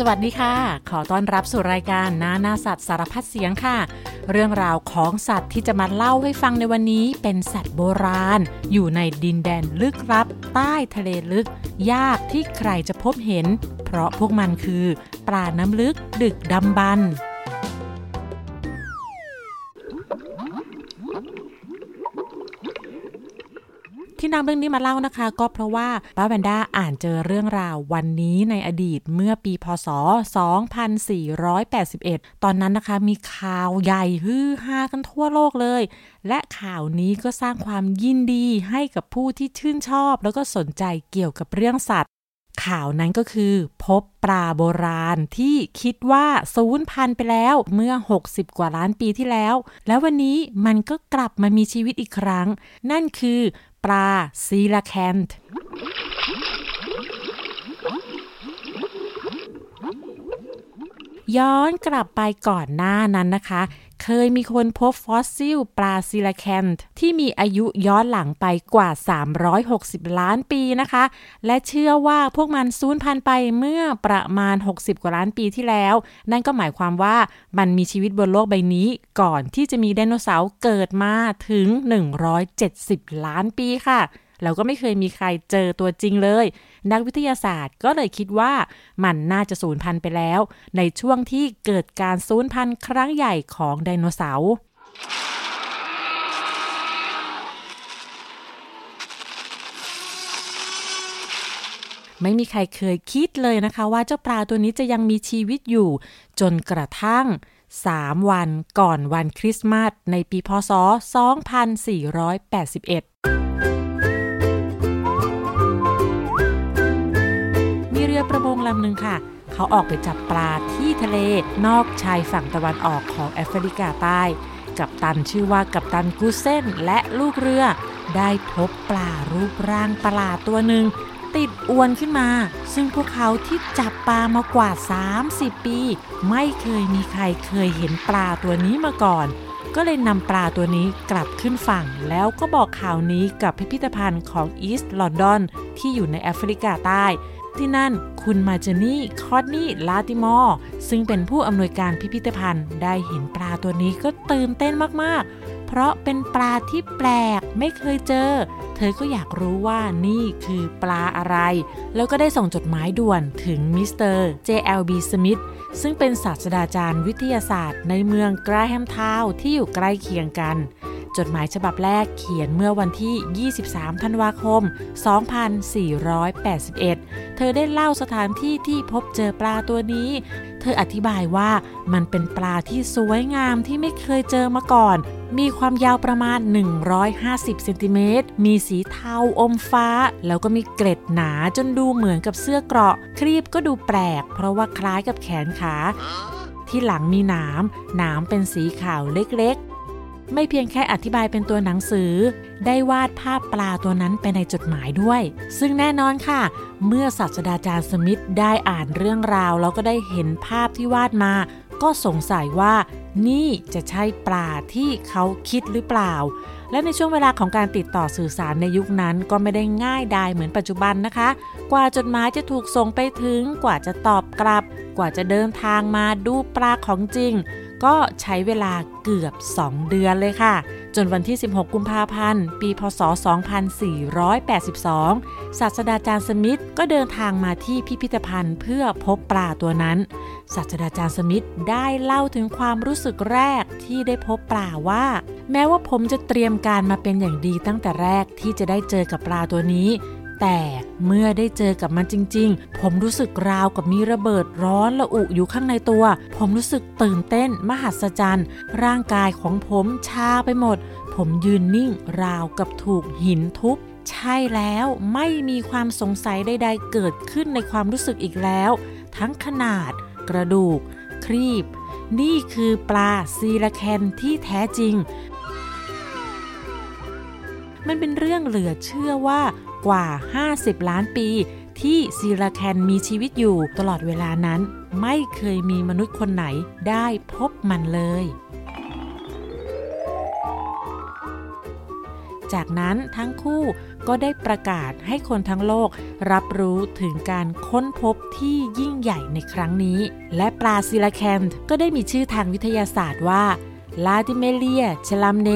สวัสดีค่ะขอต้อนรับสู่รายการนานาสัตว์สารพัดเสียงค่ะเรื่องราวของสัตว์ที่จะมาเล่าให้ฟังในวันนี้เป็นสัตว์โบราณอยู่ในดินแดนลึกลับใต้ทะเลลึกยากที่ใครจะพบเห็นเพราะพวกมันคือปลาน้ำลึกดึกดำบรรพ์ที่นำเรื่องนี้มาเล่านะคะก็เพราะว่าป้าแวนด้าอ่านเจอเรื่องราววันนี้ในอดีตเมื่อปีพ.ศ. 2481ตอนนั้นนะคะมีข่าวใหญ่ฮือฮากันทั่วโลกเลยและข่าวนี้ก็สร้างความยินดีให้กับผู้ที่ชื่นชอบแล้วก็สนใจเกี่ยวกับเรื่องสัตว์ข่าวนั้นก็คือพบปลาโบราณที่คิดว่าสูญพันธุ์ไปแล้วเมื่อ60กว่าล้านปีที่แล้วแล้ววันนี้มันก็กลับมามีชีวิตอีกครั้งนั่นคือปลาซีลาแคนท์ย้อนกลับไปก่อนหน้านั้นนะคะเคยมีคนพบฟอสซิลปลาซีลาแคนท์ที่มีอายุย้อนหลังไปกว่า360ล้านปีนะคะและเชื่อว่าพวกมันสูญพันธุ์ไปเมื่อประมาณ60กว่าล้านปีที่แล้วนั่นก็หมายความว่ามันมีชีวิตบนโลกใบนี้ก่อนที่จะมีไดโนเสาร์เกิดมาถึง170ล้านปีค่ะแล้วก็ไม่เคยมีใครเจอตัวจริงเลยนักวิทยาศาสตร์ก็เลยคิดว่ามันน่าจะสูญพันธุ์ไปแล้วในช่วงที่เกิดการสูญพันธุ์ครั้งใหญ่ของไดโนเสาร์ไม่มีใครเคยคิดเลยนะคะว่าเจ้าปลาตัวนี้จะยังมีชีวิตอยู่จนกระทั่ง3วันก่อนวันคริสต์มาสในปีพ.ศ. 2481ประมงลำหนึ่งค่ะเขาออกไปจับปลาที่ทะเลนอกชายฝั่งตะวันออกของแอฟริกาใต้กัปตันชื่อว่ากัปตันกูเซนและลูกเรือได้พบปลารูปร่างประหลาดตัวหนึ่งติดอวนขึ้นมาซึ่งพวกเขาที่จับปลามากว่า30ปีไม่เคยมีใครเคยเห็นปลาตัวนี้มาก่อนก็เลยนำปลาตัวนี้กลับขึ้นฝั่งแล้วก็บอกข่าวนี้กับพิพิธภัณฑ์ของอีสต์ลอนดอนที่อยู่ในแอฟริกาใต้ที่นั่นคุณมาเจนี่คอดนี่ลาติมอร์ซึ่งเป็นผู้อำนวยการพิพิธภัณฑ์ได้เห็นปลาตัวนี้ก็ตื่นเต้นมากๆเพราะเป็นปลาที่แปลกไม่เคยเจอเธอก็อยากรู้ว่านี่คือปลาอะไรแล้วก็ได้ส่งจดหมายด่วนถึงมิสเตอร์ JLB Smith ซึ่งเป็นศาสตราจารย์วิทยาศาสตร์ในเมืองแกรแฮมทาวน์ที่อยู่ใกล้เคียงกันจดหมายฉบับแรกเขียนเมื่อวันที่23ธันวาคม2481เธอได้เล่าสถานที่ที่พบเจอปลาตัวนี้เธออธิบายว่ามันเป็นปลาที่สวยงามที่ไม่เคยเจอมาก่อนมีความยาวประมาณ150เซนติเมตรมีสีเทาอมฟ้าแล้วก็มีเกล็ดหนาจนดูเหมือนกับเสื้อเกราะครีบก็ดูแปลกเพราะว่าคล้ายกับแขนขาที่หลังมีหนามเป็นสีขาวเล็กๆไม่เพียงแค่อธิบายเป็นตัวหนังสือได้วาดภาพปลาตัวนั้นไปในจดหมายด้วยซึ่งแน่นอนค่ะเมื่อศาสตราจารย์สมิธได้อ่านเรื่องราวแล้วก็ได้เห็นภาพที่วาดมาก็สงสัยว่านี่จะใช่ปลาที่เขาคิดหรือเปล่าและในช่วงเวลาของการติดต่อสื่อสารในยุคนั้นก็ไม่ได้ง่ายดายเหมือนปัจจุบันนะคะกว่าจดหมายจะถูกส่งไปถึงกว่าจะตอบกลับกว่าจะเดินทางมาดูปลาของจริงก็ใช้เวลาเกือบ2เดือนเลยค่ะจนวันที่16กุมภาพันธ์ปีพ.ศ. 2482ศาสตราจารย์สมิธก็เดินทางมาที่พิพิธภัณฑ์เพื่อพบปลาตัวนั้นศาสตราจารย์สมิธได้เล่าถึงความรู้สึกแรกที่ได้พบปลาว่าแม้ว่าผมจะเตรียมการมาเป็นอย่างดีตั้งแต่แรกที่จะได้เจอกับปลาตัวนี้แต่เมื่อได้เจอกับมันจริงๆผมรู้สึกราวกับมีระเบิดร้อนระอุอยู่ข้างในตัวผมรู้สึกตื่นเต้นมหัศจรรย์ร่างกายของผมชาไปหมดผมยืนนิ่งราวกับถูกหินทุบใช่แล้วไม่มีความสงสัยใดๆเกิดขึ้นในความรู้สึกอีกแล้วทั้งขนาดกระดูกครีบนี่คือปลาซีลาแคนท์ที่แท้จริงมันเป็นเรื่องเหลือเชื่อว่ากว่า50ล้านปีที่ซีลาแคนท์มีชีวิตอยู่ตลอดเวลานั้นไม่เคยมีมนุษย์คนไหนได้พบมันเลยจากนั้นทั้งคู่ ก็ได้ประกาศให้คนทั้งโลกรับรู้ถึงการค้นพบที่ยิ่งใหญ่ในครั้งนี้และปลาซิลิแคนก็ได้มีชื่อทางวิทยาศาสตร์ว่าลาติเมเลียชลัมเน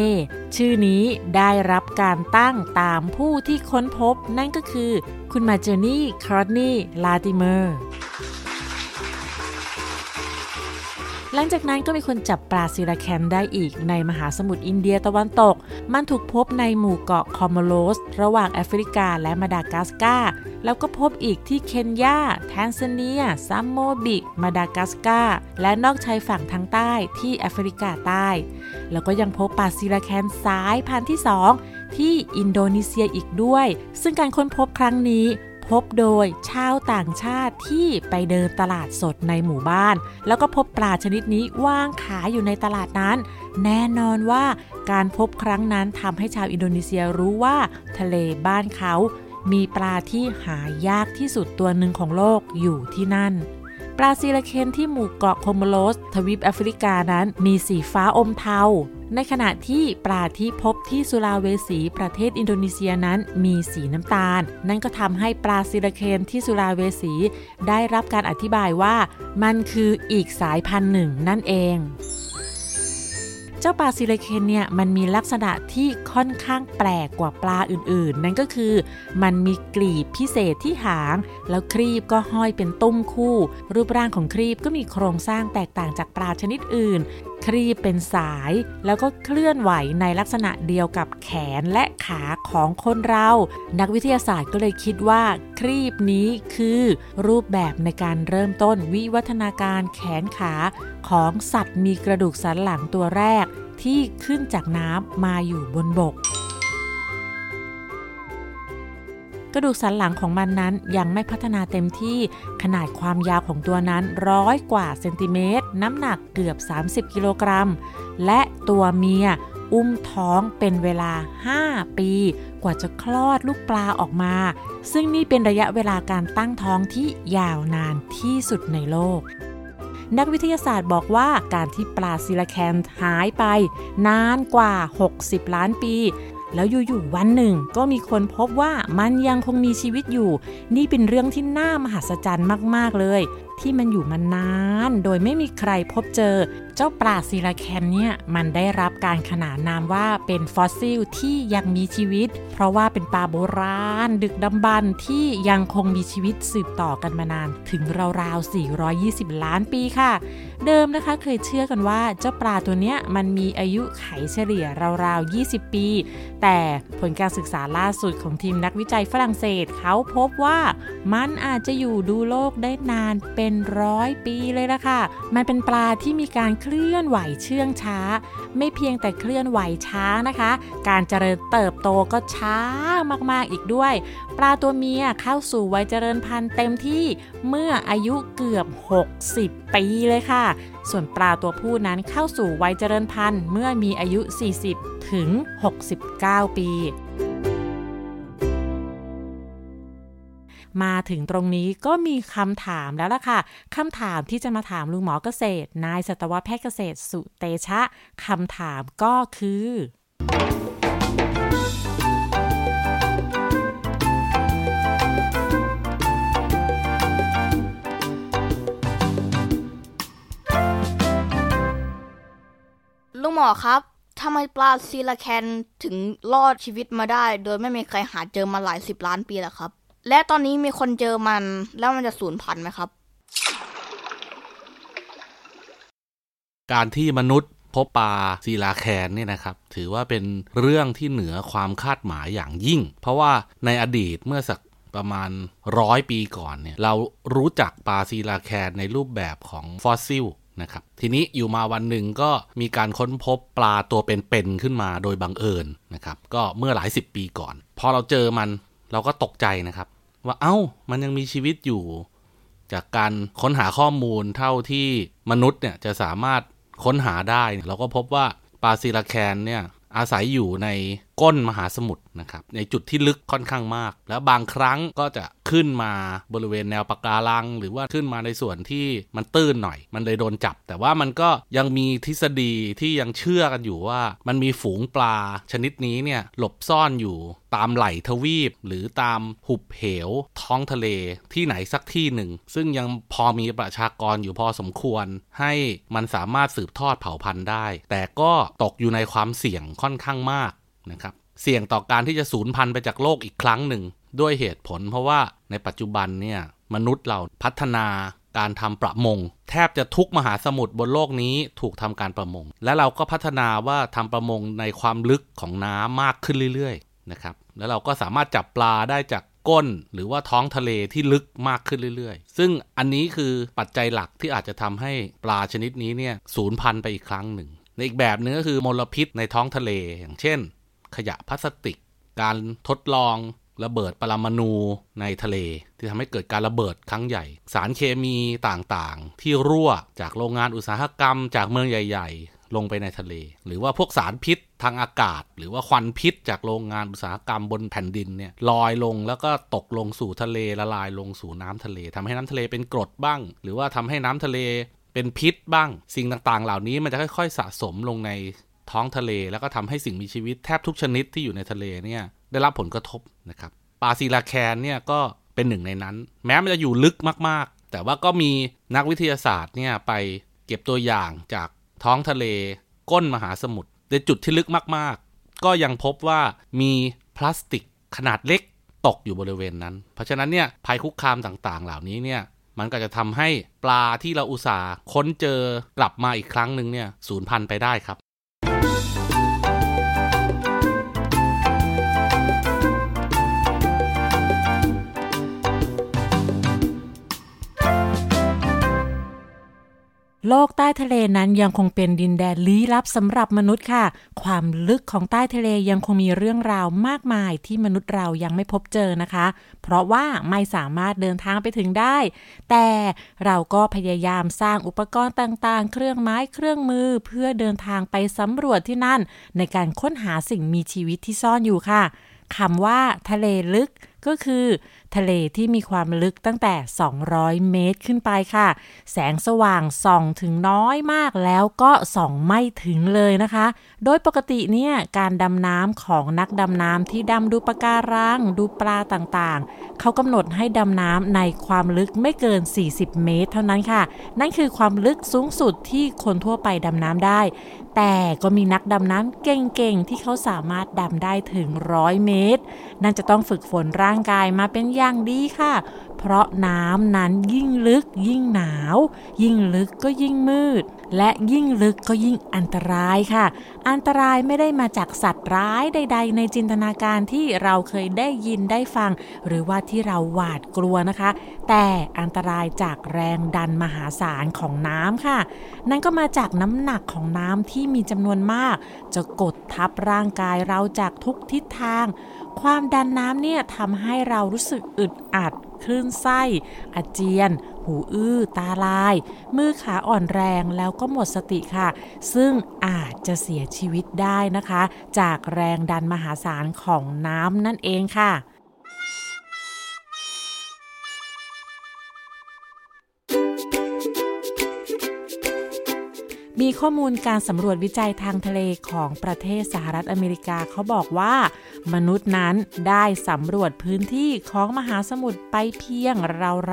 ชื่อนี้ได้รับการตั้งตามผู้ที่ค้นพบนั่นก็คือคุณมาเจอร์นี่ครอดนี่ลาติเมอร์หลังจากนั้นก็มีคนจับปลาซิลิแคนได้อีกในมหาสมุทรอินเดียตะวันตกมันถูกพบในหมู่เกาะคอโมโรสระหว่างแอฟริกาและมาดากัสการ์แล้วก็พบอีกที่เคนยาแทนซาเนียซัมโมบิกมาดากัสการ์และนอกชายฝั่งทางใต้ที่แอฟริกาใต้แล้วก็ยังพบปลาซิลิแคนสายพันธุ์ที่2ที่อินโดนีเซียอีกด้วยซึ่งการค้นพบครั้งนี้พบโดยชาวต่างชาติที่ไปเดินตลาดสดในหมู่บ้านแล้วก็พบปลาชนิดนี้วางขายอยู่ในตลาดนั้นแน่นอนว่าการพบครั้งนั้นทำให้ชาวอินโดนีเซียรู้ว่าทะเลบ้านเขามีปลาที่หายากที่สุดตัวหนึ่งของโลกอยู่ที่นั่นปลาซิลิเคนที่หมู่เกาะโคโมโรสทวีปแอฟริกานั้นมีสีฟ้าอมเทาในขณะที่ปลาที่พบที่สุลาเวสีประเทศอินโดนีเซียนั้นมีสีน้ำตาลนั่นก็ทำให้ปลาซิลิเคนที่สุลาเวสีได้รับการอธิบายว่ามันคืออีกสายพันธุ์หนึ่งนั่นเองเจ้าปลาซิลิเคนเนี่ยมันมีลักษณะที่ค่อนข้างแปลกกว่าปลาอื่นๆนั่นก็คือมันมีกลีบพิเศษที่หางแล้วครีบก็ห้อยเป็นตุ้มคู่รูปร่างของครีบก็มีโครงสร้างแตกต่างจากปลาชนิดอื่นครีบเป็นสายแล้วก็เคลื่อนไหวในลักษณะเดียวกับแขนและขาของคนเรานักวิทยาศาสตร์ก็เลยคิดว่าครีบนี้คือรูปแบบในการเริ่มต้นวิวัฒนาการแขนขาของสัตว์มีกระดูกสันหลังตัวแรกที่ขึ้นจากน้ำมาอยู่บนบกกระดูกสันหลังของมันนั้นยังไม่พัฒนาเต็มที่ขนาดความยาวของตัวนั้น100 กว่าเซนติเมตรน้ำหนักเกือบ30 กิโลกรัมและตัวเมียอุ้มท้องเป็นเวลา5 ปีกว่าจะคลอดลูกปลาออกมาซึ่งนี่เป็นระยะเวลาการตั้งท้องที่ยาวนานที่สุดในโลกนักวิทยาศาสตร์บอกว่าการที่ปลาซิลิแคนหายไปนานกว่า60 ล้านปีแล้วอยู่ๆวันหนึ่งก็มีคนพบว่ามันยังคงมีชีวิตอยู่นี่เป็นเรื่องที่น่ามหัศจรรย์มากๆเลยที่มันอยู่มานานโดยไม่มีใครพบเจอเจ้าปลาซิลิแคนเนี่ยมันได้รับการขนานนามว่าเป็นฟอสซิลที่ยังมีชีวิตเพราะว่าเป็นปลาโบราณดึกดำบรรพ์ที่ยังคงมีชีวิตสืบต่อกันมานานถึงราวๆ420 ล้านปีค่ะเดิมนะคะเคยเชื่อกันว่าเจ้าปลาตัวเนี้ยมันมีอายุไขเฉลี่ยราวๆ20 ปีแต่ผลการศึกษาล่าสุดของทีมนักวิจัยฝรั่งเศสเขาพบว่ามันอาจจะอยู่ดูโลกได้นานเป็น100 ปีเลยล่ะค่ะมันเป็นปลาที่มีการเคลื่อนไหวเชื่องช้าไม่เพียงแต่เคลื่อนไหวช้านะคะการเจริญเติบโตก็ช้ามากๆอีกด้วยปลาตัวเมียเข้าสู่วัยเจริญพันธุ์เต็มที่เมื่ออายุเกือบ60 ปีเลยค่ะส่วนปลาตัวผู้นั้นเข้าสู่วัยเจริญพันธุ์เมื่อมีอายุ40 ถึง 69 ปีมาถึงตรงนี้ก็มีคำถามแล้วล่ะค่ะคำถามที่จะมาถามลุงหมอเกษตรนายสัตวแพทย์เกษตรสุเตชะคำถามก็คือลุงหมอครับทำไมปลาซิลิแคนถึงรอดชีวิตมาได้โดยไม่มีใครหาเจอมาหลาย10 ล้านปีแล้วครับและตอนนี้มีคนเจอมันแล้วมันจะสูญพันธุ์ไหมครับการที่มนุษย์พบปลาซิลิแคนเนี่ยนะครับถือว่าเป็นเรื่องที่เหนือความคาดหมายอย่างยิ่งเพราะว่าในอดีตเมื่อสักประมาณ100 ปีก่อนเนี่ยเรารู้จักปลาซิลิแคนในรูปแบบของฟอสซิลนะครับทีนี้อยู่มาวันหนึ่งก็มีการค้นพบปลาตัวเป็นๆขึ้นมาโดยบังเอิญนะครับก็เมื่อหลาย10 ปีก่อนพอเราเจอมันเราก็ตกใจนะครับว่าเอ้ามันยังมีชีวิตอยู่จากการค้นหาข้อมูลเท่าที่มนุษย์เนี่ยจะสามารถค้นหาได้เราก็พบว่าปลาซิลิแคนเนี่ยอาศัยอยู่ในก้นมหาสมุทรนะครับในจุดที่ลึกค่อนข้างมากแล้วบางครั้งก็จะ ขึ้นมาบริเวณแนวปะการังหรือว่าขึ้นมาในส่วนที่มันตื้นหน่อยมันเลยโดนจับแต่ว่ามันก็ยังมีทฤษฎีที่ยังเชื่อกันอยู่ว่ามันมีฝูงปลาชนิดนี้เนี่ยหลบซ่อนอยู่ตามไหล่ทวีปหรือตามหุบเหวท้องทะเลที่ไหนสักที่หนึ่งซึ่งยังพอมีประชากรอยู่พอสมควรให้มันสามารถสืบทอดเผ่าพันธุ์ได้แต่ก็ตกอยู่ในความเสี่ยงค่อนข้างมากนะครับเสี่ยงต่อการที่จะสูญพันธุ์ไปจากโลกอีกครั้งหนึ่งด้วยเหตุผลเพราะว่าในปัจจุบันเนี่ยมนุษย์เราพัฒนาการทำประมงแทบจะทุกมหาสมุทรบนโลกนี้ถูกทำการประมงและเราก็พัฒนาว่าทำประมงในความลึกของน้ำมากขึ้นเรื่อยๆนะครับแล้วเราก็สามารถจับปลาได้จากก้นหรือว่าท้องทะเลที่ลึกมากขึ้นเรื่อยๆซึ่งอันนี้คือปัจจัยหลักที่อาจจะทำให้ปลาชนิดนี้เนี่ยสูญพันธุ์ไปอีกครั้งหนึ่งในอีกแบบนึงก็คือมลพิษในท้องทะเลอย่างเช่นขยะพลาสติกการทดลองระเบิดปรมาณูในทะเลที่ทำให้เกิดการระเบิดครั้งใหญ่สารเคมีต่างๆที่รั่วจากโรงงานอุตสาหกรรมจากเมืองใหญ่ๆลงไปในทะเลหรือว่าพวกสารพิษทางอากาศหรือว่าควันพิษจากโรงงานอุตสาหกรรมบนแผ่นดินเนี่ยลอยลงแล้วก็ตกลงสู่ทะเลละลายลงสู่น้ำทะเลทำให้น้ำทะเลเป็นกรดบ้างหรือว่าทำให้น้ำทะเลเป็นพิษบ้างสิ่งต่างๆเหล่านี้มันจะค่อยๆสะสมลงในท้องทะเลแล้วก็ทำให้สิ่งมีชีวิตแทบทุกชนิดที่อยู่ในทะเลเนี่ยได้รับผลกระทบนะครับปลาซีลาแคนเนี่ยก็เป็นหนึ่งในนั้นแม้มันจะอยู่ลึกมากๆแต่ว่าก็มีนักวิทยาศาสตร์เนี่ยไปเก็บตัวอย่างจากท้องทะเลก้นมหาสมุทรในจุดที่ลึกมากๆก็ยังพบว่ามีพลาสติกขนาดเล็กตกอยู่บริเวณนั้นเพราะฉะนั้นเนี่ยภัยคุกคามต่างๆเหล่านี้เนี่ยมันก็จะทำให้ปลาที่เราอุตส่าห์ค้นเจอกลับมาอีกครั้งนึงเนี่ยสูญพันธุ์ไปได้ครับโลกใต้ทะเลนั้นยังคงเป็นดินแดนลี้ลับสำหรับมนุษย์ค่ะความลึกของใต้ทะเลยังคงมีเรื่องราวมากมายที่มนุษย์เรายังไม่พบเจอนะคะเพราะว่าไม่สามารถเดินทางไปถึงได้แต่เราก็พยายามสร้างอุปกรณ์ต่างๆเครื่องไม้เครื่องมือเพื่อเดินทางไปสำรวจที่นั่นในการค้นหาสิ่งมีชีวิตที่ซ่อนอยู่ค่ะคำว่าทะเลลึกก็คือทะเลที่มีความลึกตั้งแต่200เมตรขึ้นไปค่ะแสงสว่างส่องถึงน้อยมากแล้วก็ส่องไม่ถึงเลยนะคะโดยปกติเนี่ยการดำน้ำของนักดำน้ำที่ดำดูปะการังดูปลาต่างๆเขากำหนดให้ดำน้ำในความลึกไม่เกิน40เมตรเท่านั้นค่ะนั่นคือความลึกสูงสุดที่คนทั่วไปดำน้ำได้แต่ก็มีนักดำน้ำเก่งๆที่เขาสามารถดำได้ถึง100เมตรนั่นจะต้องฝึกฝนร่างกายมาเป็นอย่างดีค่ะเพราะน้ำนั้นยิ่งลึกยิ่งหนาวยิ่งลึกก็ยิ่งมืดและยิ่งลึกก็ยิ่งอันตรายค่ะอันตรายไม่ได้มาจากสัตว์ร้ายใดๆในจินตนาการที่เราเคยได้ยินได้ฟังหรือว่าที่เราหวาดกลัวนะคะแต่อันตรายจากแรงดันมหาศาลของน้ำค่ะนั่นก็มาจากน้ำหนักของน้ำที่มีจำนวนมากจะกดทับร่างกายเราจากทุกทิศทางความดันน้ำเนี่ยทำให้เรารู้สึกอึดอัดคลื่นไส้อาเจียนหูอื้อตาลายมือขาอ่อนแรงแล้วก็หมดสติค่ะซึ่งอาจจะเสียชีวิตได้นะคะจากแรงดันมหาศาลของน้ำนั่นเองค่ะมีข้อมูลการสำรวจวิจัยทางทะเลของประเทศสหรัฐอเมริกาเขาบอกว่ามนุษย์นั้นได้สำรวจพื้นที่ของมหาสมุทรไปเพียง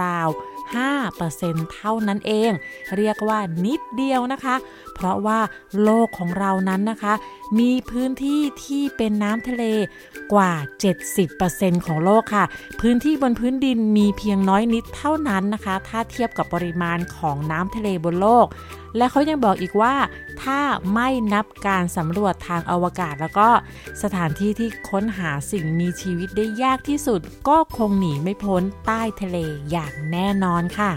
ราวๆ5% เท่านั้นเองเรียกว่านิดเดียวนะคะเพราะว่าโลกของเรานั้นนะคะมีพื้นที่ที่เป็นน้ำทะเลกว่า 70% ของโลกค่ะพื้นที่บนพื้นดินมีเพียงน้อยนิดเท่านั้นนะคะถ้าเทียบกับปริมาณของน้ำทะเลบนโลกและเขายังบอกอีกว่าถ้าไม่นับการสำรวจทางอวกาศแล้วก็สถานที่ที่ค้นหาสิ่งมีชีวิตได้ยากที่สุดก็คงหนีไม่พ้นใต้ทะเลอย่างแน่นอนค่ะ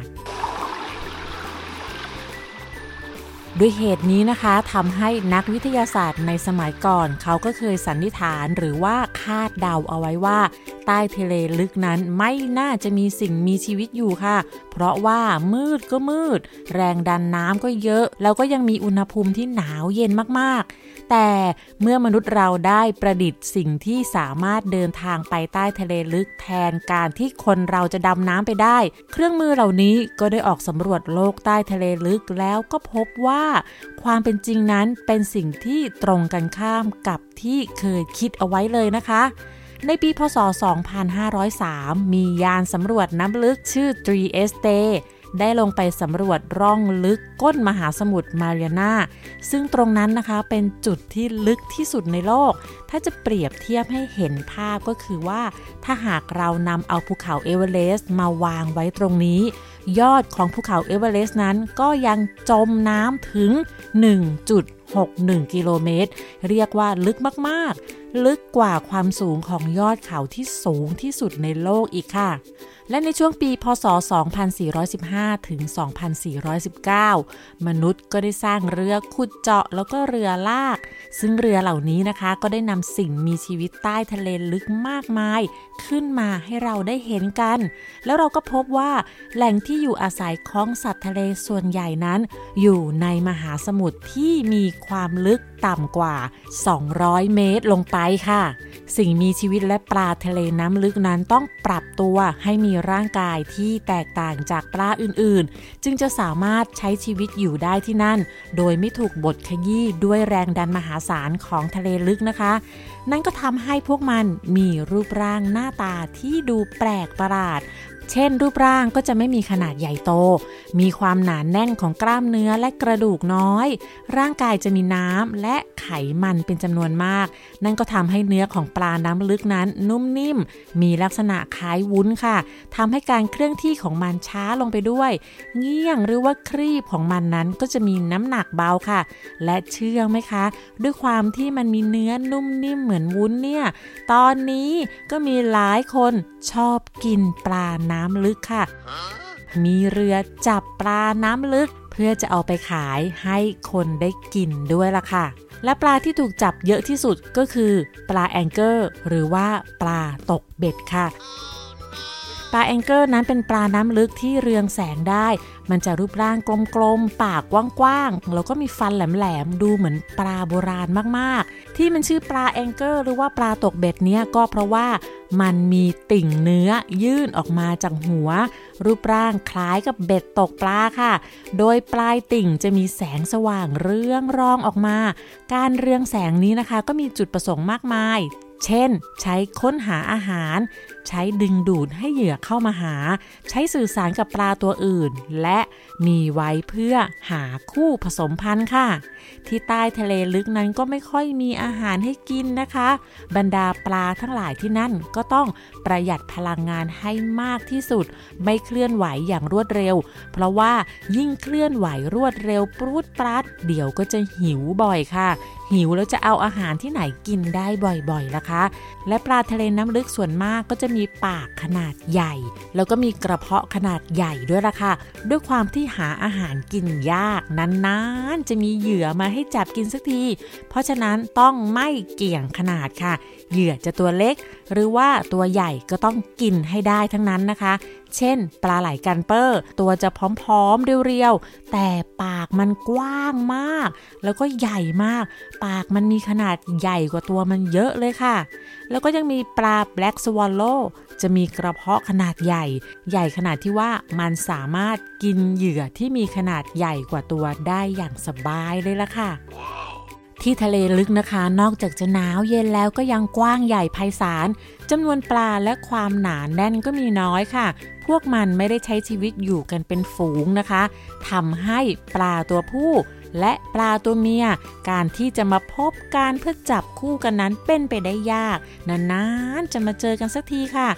ด้วยเหตุนี้นะคะทำให้นักวิทยาศาสตร์ในสมัยก่อนเขาก็เคยสันนิษฐานหรือว่าคาดเดาเอาไว้ว่าใต้ทะเลลึกนั้นไม่น่าจะมีสิ่งมีชีวิตอยู่ค่ะเพราะว่ามืดก็มืดแรงดันน้ำก็เยอะแล้วก็ยังมีอุณหภูมิที่หนาวเย็นมากๆแต่เมื่อมนุษย์เราได้ประดิษฐ์สิ่งที่สามารถเดินทางไปใต้ทะเลลึกแทนการที่คนเราจะดำน้ำไปได้เครื่องมือเหล่านี้ก็ได้ออกสำรวจโลกใต้ทะเลลึกแล้วก็พบว่าความเป็นจริงนั้นเป็นสิ่งที่ตรงกันข้ามกับที่เคยคิดเอาไว้เลยนะคะในปีพ.ศ. 2503 มียานสำรวจน้ำลึกชื่อ Trieste ได้ลงไปสำรวจร่องลึกก้นมหาสมุทรมาเรียนาซึ่งตรงนั้นนะคะเป็นจุดที่ลึกที่สุดในโลกถ้าจะเปรียบเทียบให้เห็นภาพก็คือว่าถ้าหากเรานำเอาภูเขาเอเวอเรสต์มาวางไว้ตรงนี้ยอดของภูเขาเอเวอเรสต์นั้นก็ยังจมน้ำถึง 1.61 กิโลเมตรเรียกว่าลึกมากๆลึกกว่าความสูงของยอดเขาที่สูงที่สุดในโลกอีกค่ะและในช่วงปีพ.ศ. 2415 ถึง 2419 มนุษย์ก็ได้สร้างเรือขุดเจาะแล้วก็เรือลากซึ่งเรือเหล่านี้นะคะก็ได้นำสิ่งมีชีวิตใต้ทะเลลึกมากมายขึ้นมาให้เราได้เห็นกันแล้วเราก็พบว่าแหล่งที่อยู่อาศัยของสัตว์ทะเลส่วนใหญ่นั้นอยู่ในมหาสมุทรที่มีความลึกต่ำกว่า200 เมตรลงไปค่ะสิ่งมีชีวิตและปลาทะเลน้ำลึกนั้นต้องปรับตัวให้มีร่างกายที่แตกต่างจากปลาอื่นๆจึงจะสามารถใช้ชีวิตอยู่ได้ที่นั่นโดยไม่ถูกบดขยี้ด้วยแรงดันมหาศาลของทะเลลึกนะคะนั่นก็ทำให้พวกมันมีรูปร่างหน้าตาที่ดูแปลกประหลาดเช่นรูปร่างก็จะไม่มีขนาดใหญ่โตมีความหนาแน่นของกล้ามเนื้อและกระดูกน้อยร่างกายจะมีน้ำและไขมันเป็นจำนวนมากนั่นก็ทำให้เนื้อของปลาน้ำลึกนั้นนุ่มนิ่มมีลักษณะคล้ายวุ้นค่ะทำให้การเคลื่อนที่ของมันช้าลงไปด้วยเงี่ยงหรือว่าครีบของมันนั้นก็จะมีน้ำหนักเบาค่ะและเชื่อไหมคะด้วยความที่มันมีเนื้อนุ่มนิ่มเหมือนวุ้นเนี่ยตอนนี้ก็มีหลายคนชอบกินปลาน้ำลึกค่ะมีเรือจับปลาน้ำลึกเพื่อจะเอาไปขายให้คนได้กินด้วยล่ะค่ะและปลาที่ถูกจับเยอะที่สุดก็คือปลาแองเกอร์หรือว่าปลาตกเบ็ดค่ะปลาแองเกอร์นั้นเป็นปลาน้ำลึกที่เรืองแสงได้มันจะรูปร่างกลมๆปากกว้างๆแล้วก็มีฟันแหลมๆดูเหมือนปลาโบราณมากๆที่มันชื่อปลาแองเกอร์หรือว่าปลาตกเบ็ดเนี่ยก็เพราะว่ามันมีติ่งเนื้อยื่นออกมาจากหัวรูปร่างคล้ายกับเบ็ดตกปลาค่ะโดยปลายติ่งจะมีแสงสว่างเรืองรองออกมาการเรืองแสงนี้นะคะก็มีจุดประสงค์มากมายเช่นใช้ค้นหาอาหารใช้ดึงดูดให้เหยื่อเข้ามาหาใช้สื่อสารกับปลาตัวอื่นและมีไว้เพื่อหาคู่ผสมพันธุ์ค่ะที่ใต้ทะเลลึกนั้นก็ไม่ค่อยมีอาหารให้กินนะคะบรรดาปลาทั้งหลายที่นั่นก็ต้องประหยัดพลังงานให้มากที่สุดไม่เคลื่อนไหวอย่างรวดเร็วเพราะว่ายิ่งเคลื่อนไหวรวดเร็วปรูดปรัดเดี๋ยวก็จะหิวบ่อยค่ะหิวแล้วจะเอาอาหารที่ไหนกินได้บ่อยๆล่ะคะและปลาทะเลน้ำลึกส่วนมากก็จะมีปากขนาดใหญ่แล้วก็มีกระเพาะขนาดใหญ่ด้วยล่ะค่ะด้วยความที่หาอาหารกินยากนั้นๆจะมีเหยื่อมาให้จับกินสักทีเพราะฉะนั้นต้องไม่เกี่ยงขนาดค่ะเหยื่อจะตัวเล็กหรือว่าตัวใหญ่ก็ต้องกินให้ได้ทั้งนั้นนะคะเช่นปลาไหลกันเปอร์ตัวจะพร้อมๆเรียวๆแต่ปากมันกว้างมากแล้วก็ใหญ่มากปากมันมีขนาดใหญ่กว่าตัวมันเยอะเลยค่ะแล้วก็ยังมีปลาแบล็กสวอลโลว์จะมีกระเพาะขนาดใหญ่ใหญ่ขนาดที่ว่ามันสามารถกินเหยื่อที่มีขนาดใหญ่กว่าตัวได้อย่างสบายเลยล่ะค่ะที่ทะเลลึกนะคะนอกจากจะหนาวเย็นแล้วก็ยังกว้างใหญ่ไพศาลจำนวนปลาและความหนาแน่นก็มีน้อยค่ะพวกมันไม่ได้ใช้ชีวิตอยู่กันเป็นฝูงนะคะทำให้ปลาตัวผู้และปลาตัวเมียการที่จะมาพบการเพื่อจับคู่กันนั้นเป็นไปได้ยากนานๆจะมาเจอกันสักทีค่ะ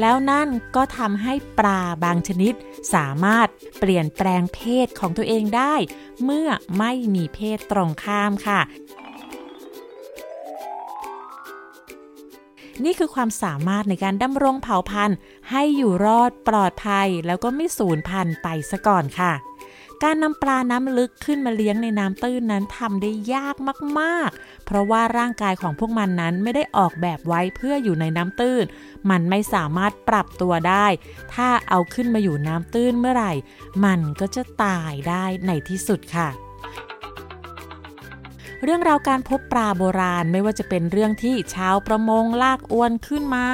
แล้วนั่นก็ทำให้ปลาบางชนิดสามารถเปลี่ยนแปลงเพศของตัวเองได้เมื่อไม่มีเพศตรงข้ามค่ะนี่คือความสามารถในการดำรงเผ่าพันธุ์ให้อยู่รอดปลอดภัยแล้วก็ไม่สูญพันธุ์ไปซะก่อนค่ะ การนำปลาน้ำลึกขึ้นมาเลี้ยงในน้ำตื้นนั้นทำได้ยากมากๆเพราะว่าร่างกายของพวกมันนั้นไม่ได้ออกแบบไว้เพื่ออยู่ในน้ำตื้นมันไม่สามารถปรับตัวได้ถ้าเอาขึ้นมาอยู่น้ำตื้นเมื่อไหร่มันก็จะตายได้ในที่สุดค่ะเรื่องราวการพบปลาโบราณไม่ว่าจะเป็นเรื่องที่ชาวประมงลากอวนขึ้นมา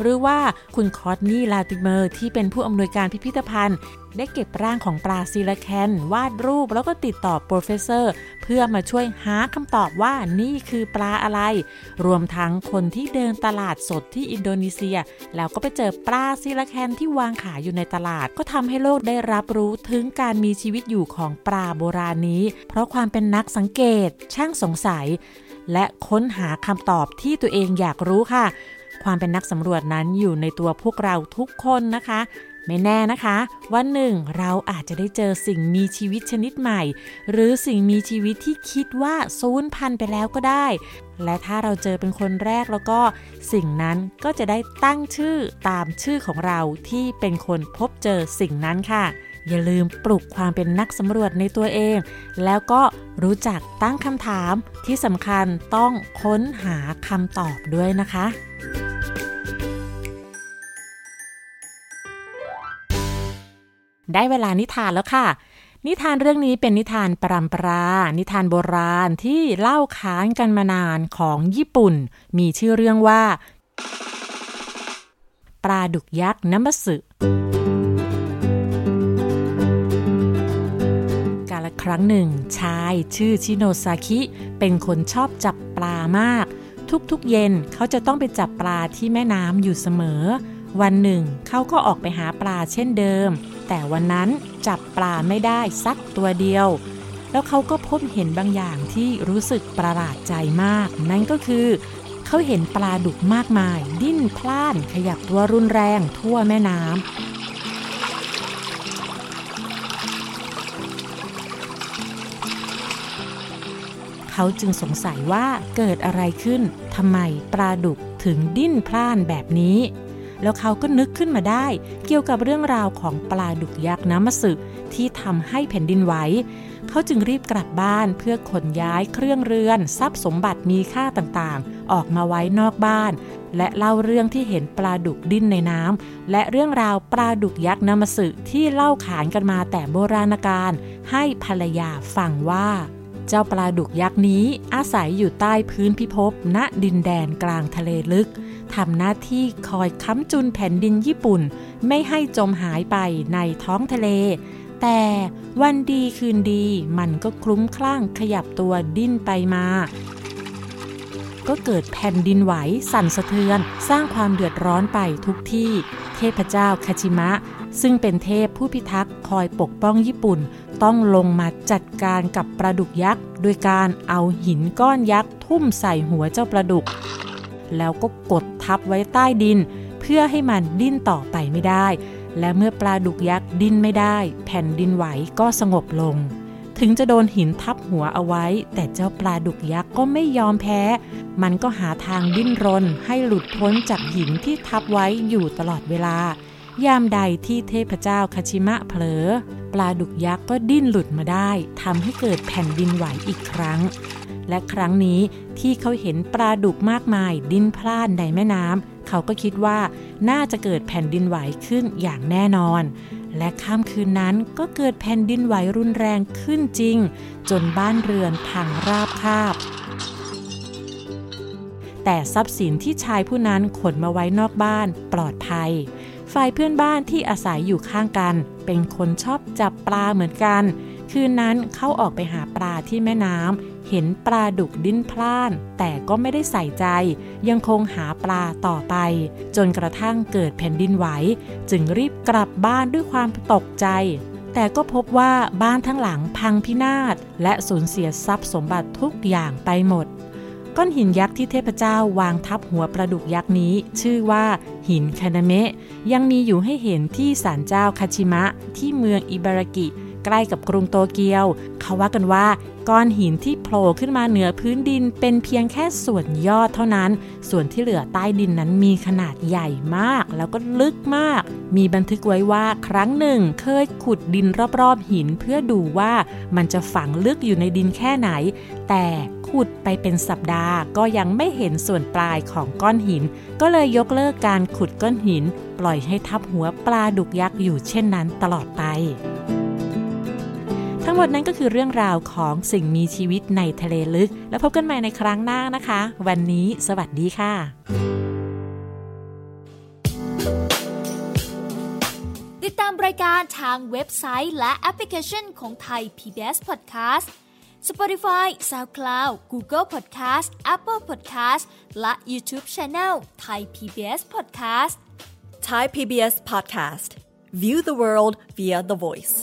หรือว่าคุณคอตนี่ลาติเมอร์ที่เป็นผู้อำนวยการพิพิธภัณฑ์ได้เก็บร่างของปลาซีลาแคนวาดรูปแล้วก็ติดต่อโปรเฟสเซอร์เพื่อมาช่วยหาคำตอบว่านี่คือปลาอะไรรวมทั้งคนที่เดินตลาดสดที่อินโดนีเซียแล้วก็ไปเจอปลาซีลาแคนที่วางขายอยู่ในตลาดก็ทำให้โลกได้รับรู้ถึงการมีชีวิตอยู่ของปลาโบราณนี้เพราะความเป็นนักสังเกตช่างสงสัยและค้นหาคำตอบที่ตัวเองอยากรู้ค่ะความเป็นนักสำรวจนั้นอยู่ในตัวพวกเราทุกคนนะคะไม่แน่นะคะวันหนึ่งเราอาจจะได้เจอสิ่งมีชีวิตชนิดใหม่หรือสิ่งมีชีวิตที่คิดว่าสูญพันธุ์ไปแล้วก็ได้และถ้าเราเจอเป็นคนแรกแล้วก็สิ่งนั้นก็จะได้ตั้งชื่อตามชื่อของเราที่เป็นคนพบเจอสิ่งนั้นค่ะอย่าลืมปลุกความเป็นนักสำรวจในตัวเองแล้วก็รู้จักตั้งคำถามที่สำคัญต้องค้นหาคำตอบด้วยนะคะได้เวลานิทานแล้วค่ะนิทานเรื่องนี้เป็นนิทานปรัมปรานิทานโบราณที่เล่าขานกันมานานของญี่ปุ่นมีชื่อเรื่องว่าปลาดุกยักษ์นัมสึกาลครั้งหนึ่งชายชื่อชิโนซาคิเป็นคนชอบจับปลามากทุกๆเย็นเขาจะต้องไปจับปลาที่แม่น้ำอยู่เสมอวันหนึ่งเขาก็ออกไปหาปลาเช่นเดิมแต่วันนั้นจับปลาไม่ได้สักตัวเดียวแล้วเขาก็พบเห็นบางอย่างที่รู้สึกประหลาดใจมากนั่นก็คือเขาเห็นปลาดุกมากมายดิ้นพล่านขยับตัวรุนแรงทั่วแม่น้ำเขาจึงสงสัยว่าเกิดอะไรขึ้นทำไมปลาดุกถึงดิ้นพล่านแบบนี้แล้วเขาก็นึกขึ้นมาได้เกี่ยวกับเรื่องราวของปลาดุกยักษ์น้ำมัสึที่ทำให้แผ่นดินไหวเขาจึงรีบกลับบ้านเพื่อขนย้ายเครื่องเรือนทรัพย์สมบัติมีค่าต่างๆออกมาไว้นอกบ้านและเล่าเรื่องที่เห็นปลาดุกดิ้นในน้ำและเรื่องราวปลาดุกยักษ์น้ำมัสึที่เล่าขานกันมาแต่โบราณกาลให้ภรรยาฟังว่าเจ้าปลาดุกยักษ์นี้อาศัยอยู่ใต้พื้นพิภพณดินแดนกลางทะเลลึกทำหน้าที่คอยค้ำจุนแผ่นดินญี่ปุ่นไม่ให้จมหายไปในท้องทะเลแต่วันดีคืนดีมันก็คลุ้มคลั่งขยับตัวดิ้นไปมาก็เกิดแผ่นดินไหวสั่นสะเทือนสร้างความเดือดร้อนไปทุกที่เทพเจ้าคาชิมะซึ่งเป็นเทพผู้พิทักษ์คอยปกป้องญี่ปุ่นต้องลงมาจัดการกับปลาดุกยักษ์โดยการเอาหินก้อนยักษ์ทุ่มใส่หัวเจ้าปลาดุกแล้วก็กดทับไว้ใต้ดินเพื่อให้มันดิ้นต่อไปไม่ได้และเมื่อปลาดุกยักษ์ดิ้นไม่ได้แผ่นดินไหวก็สงบลงถึงจะโดนหินทับหัวเอาไว้แต่เจ้าปลาดุกยักษ์ก็ไม่ยอมแพ้มันก็หาทางดิ้นรนให้หลุดพ้นจากหินที่ทับไว้อยู่ตลอดเวลายามใดที่เทพเจ้าคาชิมะเผลอปลาดุกยักษ์ก็ดิ้นหลุดมาได้ทำให้เกิดแผ่นดินไหวอีกครั้งและครั้งนี้ที่เขาเห็นปลาดุกมากมายดิ้นพล่านในแม่น้ำเขาก็คิดว่าน่าจะเกิดแผ่นดินไหวขึ้นอย่างแน่นอนและค่ำคืนนั้นก็เกิดแผ่นดินไหวรุนแรงขึ้นจริงจนบ้านเรือนพังราบคาบแต่ทรัพย์สินที่ชายผู้นั้นขนมาไว้นอกบ้านปลอดภัยฝ่ายเพื่อนบ้านที่อาศัยอยู่ข้างกันเป็นคนชอบจับปลาเหมือนกันคืนนั้นเขาออกไปหาปลาที่แม่น้ำเห็นปลาดุกดิ้นพล่านแต่ก็ไม่ได้ใส่ใจยังคงหาปลาต่อไปจนกระทั่งเกิดแผ่นดินไหวจึงรีบกลับบ้านด้วยความตกใจแต่ก็พบว่าบ้านทั้งหลังพังพินาศและสูญเสียทรัพย์สมบัติทุกอย่างไปหมดก้อนหินยักษ์ที่เทพเจ้าวางทับหัวปลาดุกยักษ์นี้ชื่อว่าหินคานาเมะยังมีอยู่ให้เห็นที่ศาลเจ้าคาชิมะที่เมืองอิบารากิ ใกล้กับกรุงโตเกียวเขาว่ากันว่าก้อนหินที่โผล่ขึ้นมาเหนือพื้นดินเป็นเพียงแค่ส่วนยอดเท่านั้นส่วนที่เหลือใต้ดินนั้นมีขนาดใหญ่มากแล้วก็ลึกมากมีบันทึกไว้ว่าครั้งหนึ่งเคยขุดดินรอบๆหินเพื่อดูว่ามันจะฝังลึกอยู่ในดินแค่ไหนแต่ขุดไปเป็นสัปดาห์ก็ยังไม่เห็นส่วนปลายของก้อนหินก็เลยยกเลิกการขุดก้อนหินปล่อยให้ทับหัวปลาดุกยักษ์อยู่เช่นนั้นตลอดไปทั้งหมดนั้นก็คือเรื่องราวของสิ่งมีชีวิตในทะเลลึกแล้วพบกันใหม่ในครั้งหน้านะคะวันนี้สวัสดีค่ะติดตามรายการทางเว็บไซต์และแอปพลิเคชันของไทย PBS Podcast Spotify SoundCloud Google Podcast Apple Podcast และ YouTube Channel Thai PBS Podcast Thai PBS Podcast View the world via the voice